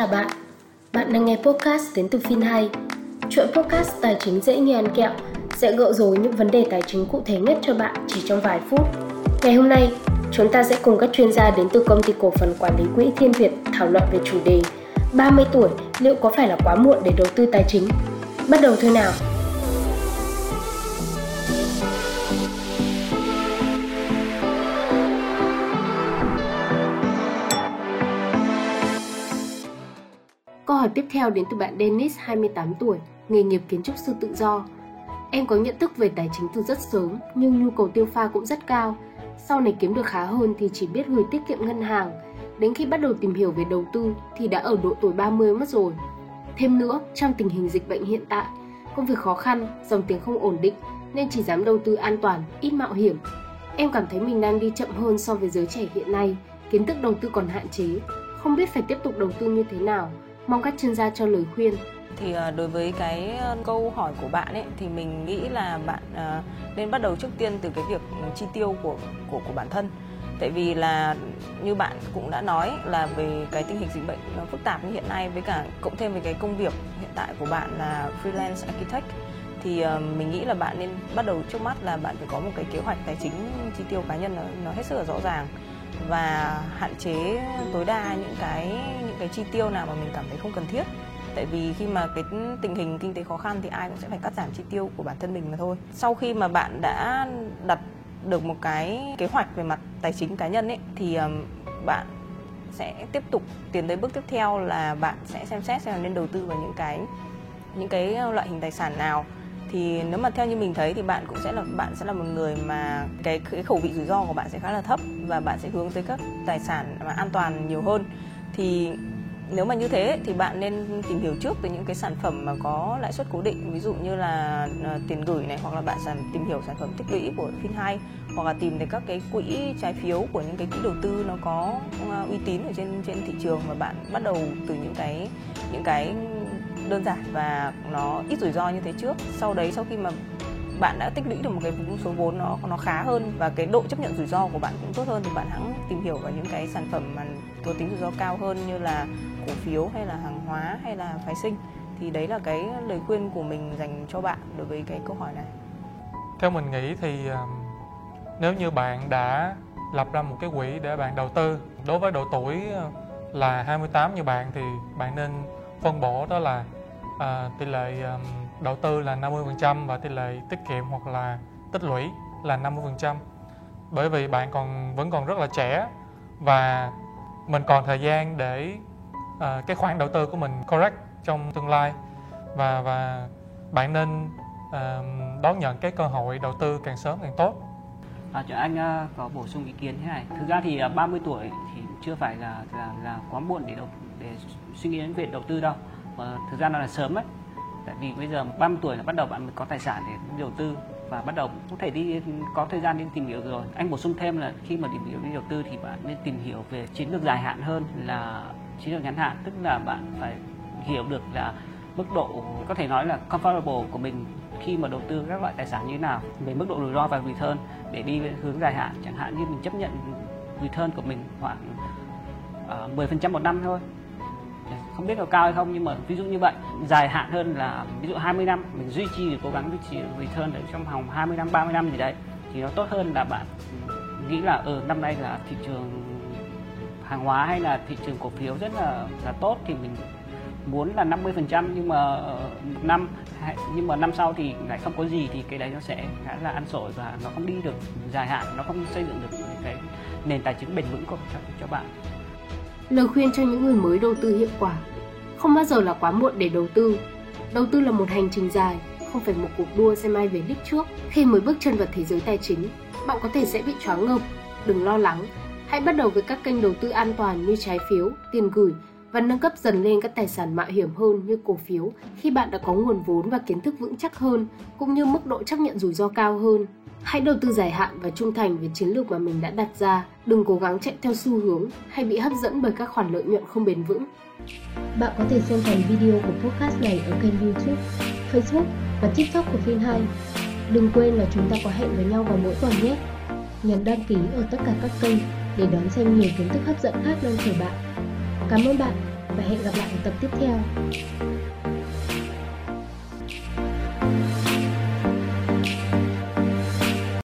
chào bạn. Bạn đang nghe podcast đến từ Finhay. Chuyện podcast tài chính dễ như ăn kẹo sẽ gỡ rối những vấn đề tài chính cụ thể nhất cho bạn chỉ trong vài phút. Ngày hôm nay, chúng ta sẽ cùng các chuyên gia đến từ Công ty cổ phần quản lý quỹ Thiên Việt thảo luận về chủ đề 30 tuổi liệu có phải là quá muộn để đầu tư tài chính? Bắt đầu thôi nào! Câu hỏi tiếp theo đến từ bạn Dennis, 28 tuổi, nghề nghiệp kiến trúc sư tự do. Em có nhận thức về tài chính từ rất sớm nhưng nhu cầu tiêu pha cũng rất cao. Sau này kiếm được khá hơn thì chỉ biết gửi tiết kiệm ngân hàng. Đến khi bắt đầu tìm hiểu về đầu tư thì đã ở độ tuổi 30 mất rồi. Thêm nữa, trong tình hình dịch bệnh hiện tại, công việc khó khăn, dòng tiền không ổn định nên chỉ dám đầu tư an toàn, ít mạo hiểm. Em cảm thấy mình đang đi chậm hơn so với giới trẻ hiện nay, kiến thức đầu tư còn hạn chế, không biết phải tiếp tục đầu tư như thế nào. Mong các chuyên gia cho lời khuyên. Thì đối với cái câu hỏi của bạn ấy thì mình nghĩ là bạn nên bắt đầu trước tiên từ cái việc chi tiêu của bản thân. Tại vì là như bạn cũng đã nói là về cái tình hình dịch bệnh nó phức tạp như hiện nay, với cả cộng thêm với cái công việc hiện tại của bạn là freelance architect, thì mình nghĩ là bạn nên bắt đầu trước mắt là bạn phải có một cái kế hoạch tài chính chi tiêu cá nhân nó hết sức là rõ ràng, và hạn chế tối đa những cái chi tiêu nào mà mình cảm thấy không cần thiết. Tại vì khi mà cái tình hình kinh tế khó khăn thì ai cũng sẽ phải cắt giảm chi tiêu của bản thân mình mà thôi. Sau khi mà bạn đã đặt được một cái kế hoạch về mặt tài chính cá nhân ấy, thì bạn sẽ tiếp tục tiến tới bước tiếp theo là bạn sẽ xem xét xem là nên đầu tư vào những cái loại hình tài sản nào. Thì nếu mà theo như mình thấy thì bạn sẽ là một người mà cái khẩu vị rủi ro của bạn sẽ khá là thấp, và bạn sẽ hướng tới các tài sản mà an toàn nhiều hơn. Thì nếu mà như thế thì bạn nên tìm hiểu trước về những cái sản phẩm mà có lãi suất cố định, ví dụ như là tiền gửi này, hoặc là bạn sẽ tìm hiểu sản phẩm tích lũy của Finhay, hoặc là tìm thấy các cái quỹ trái phiếu của những cái quỹ đầu tư nó có uy tín ở trên thị trường, và bạn bắt đầu từ những cái đơn giản và nó ít rủi ro như thế trước. Sau khi mà bạn đã tích lũy được một cái số vốn nó khá hơn và cái độ chấp nhận rủi ro của bạn cũng tốt hơn, thì bạn hãng tìm hiểu vào những cái sản phẩm mà có tính rủi ro cao hơn như là cổ phiếu hay là hàng hóa hay là phái sinh. Thì đấy là cái lời khuyên của mình dành cho bạn đối với cái câu hỏi này. Theo mình nghĩ thì nếu như bạn đã lập ra một cái quỹ để bạn đầu tư, đối với độ tuổi là 28 như bạn thì bạn nên phân bổ, đó là tỷ lệ đầu tư là 50% và tỷ lệ tiết kiệm hoặc là tích lũy là 50%. Bởi vì bạn vẫn còn rất là trẻ và mình còn thời gian để cái khoản đầu tư của mình correct trong tương lai, và bạn nên đón nhận cái cơ hội đầu tư càng sớm càng tốt. Anh có bổ sung ý kiến thế này. Thực ra thì 30 tuổi thì chưa phải là quá muộn để suy nghĩ đến việc đầu tư đâu. Và thực ra nó là sớm ấy. Tại vì bây giờ 30 tuổi là bắt đầu bạn mới có tài sản để đầu tư, và bắt đầu cũng có thể đi có thời gian đi tìm hiểu rồi. Anh bổ sung thêm là khi mà tìm hiểu đi đầu tư thì bạn nên tìm hiểu về chiến lược dài hạn hơn là chiến lược ngắn hạn, tức là bạn phải hiểu được là mức độ có thể nói là comfortable của mình khi mà đầu tư các loại tài sản như thế nào, về mức độ rủi ro và return để đi hướng dài hạn. Chẳng hạn như mình chấp nhận return của mình khoảng 10% một năm thôi, không biết là cao hay không, nhưng mà ví dụ như vậy. Dài hạn hơn là ví dụ 20 năm mình duy trì, cố gắng duy trì return để trong vòng 20 năm 30 năm gì đấy, thì nó tốt hơn là bạn nghĩ là năm nay là thị trường hàng hóa hay là thị trường cổ phiếu rất là tốt thì mình muốn là 50%, nhưng mà năm sau thì lại không có gì, thì cái đấy nó sẽ khá là ăn sổi và nó không đi được dài hạn, nó không xây dựng được cái nền tài chính bền vững cho bạn. Lời khuyên cho những người mới đầu tư hiệu quả: không bao giờ là quá muộn để đầu tư. Đầu tư là một hành trình dài, không phải một cuộc đua xem ai về đích trước. Khi mới bước chân vào thế giới tài chính, bạn có thể sẽ bị choáng ngợp. Đừng lo lắng, hãy bắt đầu với các kênh đầu tư an toàn như trái phiếu, tiền gửi, và nâng cấp dần lên các tài sản mạo hiểm hơn như cổ phiếu khi bạn đã có nguồn vốn và kiến thức vững chắc hơn, cũng như mức độ chấp nhận rủi ro cao hơn. Hãy đầu tư dài hạn và trung thành với chiến lược mà mình đã đặt ra. Đừng cố gắng chạy theo xu hướng hay bị hấp dẫn bởi các khoản lợi nhuận không bền vững. Bạn có thể xem phần video của podcast này ở kênh YouTube, Facebook và TikTok của Finhay. Đừng quên là chúng ta có hẹn với nhau vào mỗi tuần nhé. Nhấn đăng ký ở tất cả các kênh để đón xem nhiều kiến thức hấp dẫn khác đang chờ bạn. Cảm ơn bạn và hẹn gặp lại ở tập tiếp theo.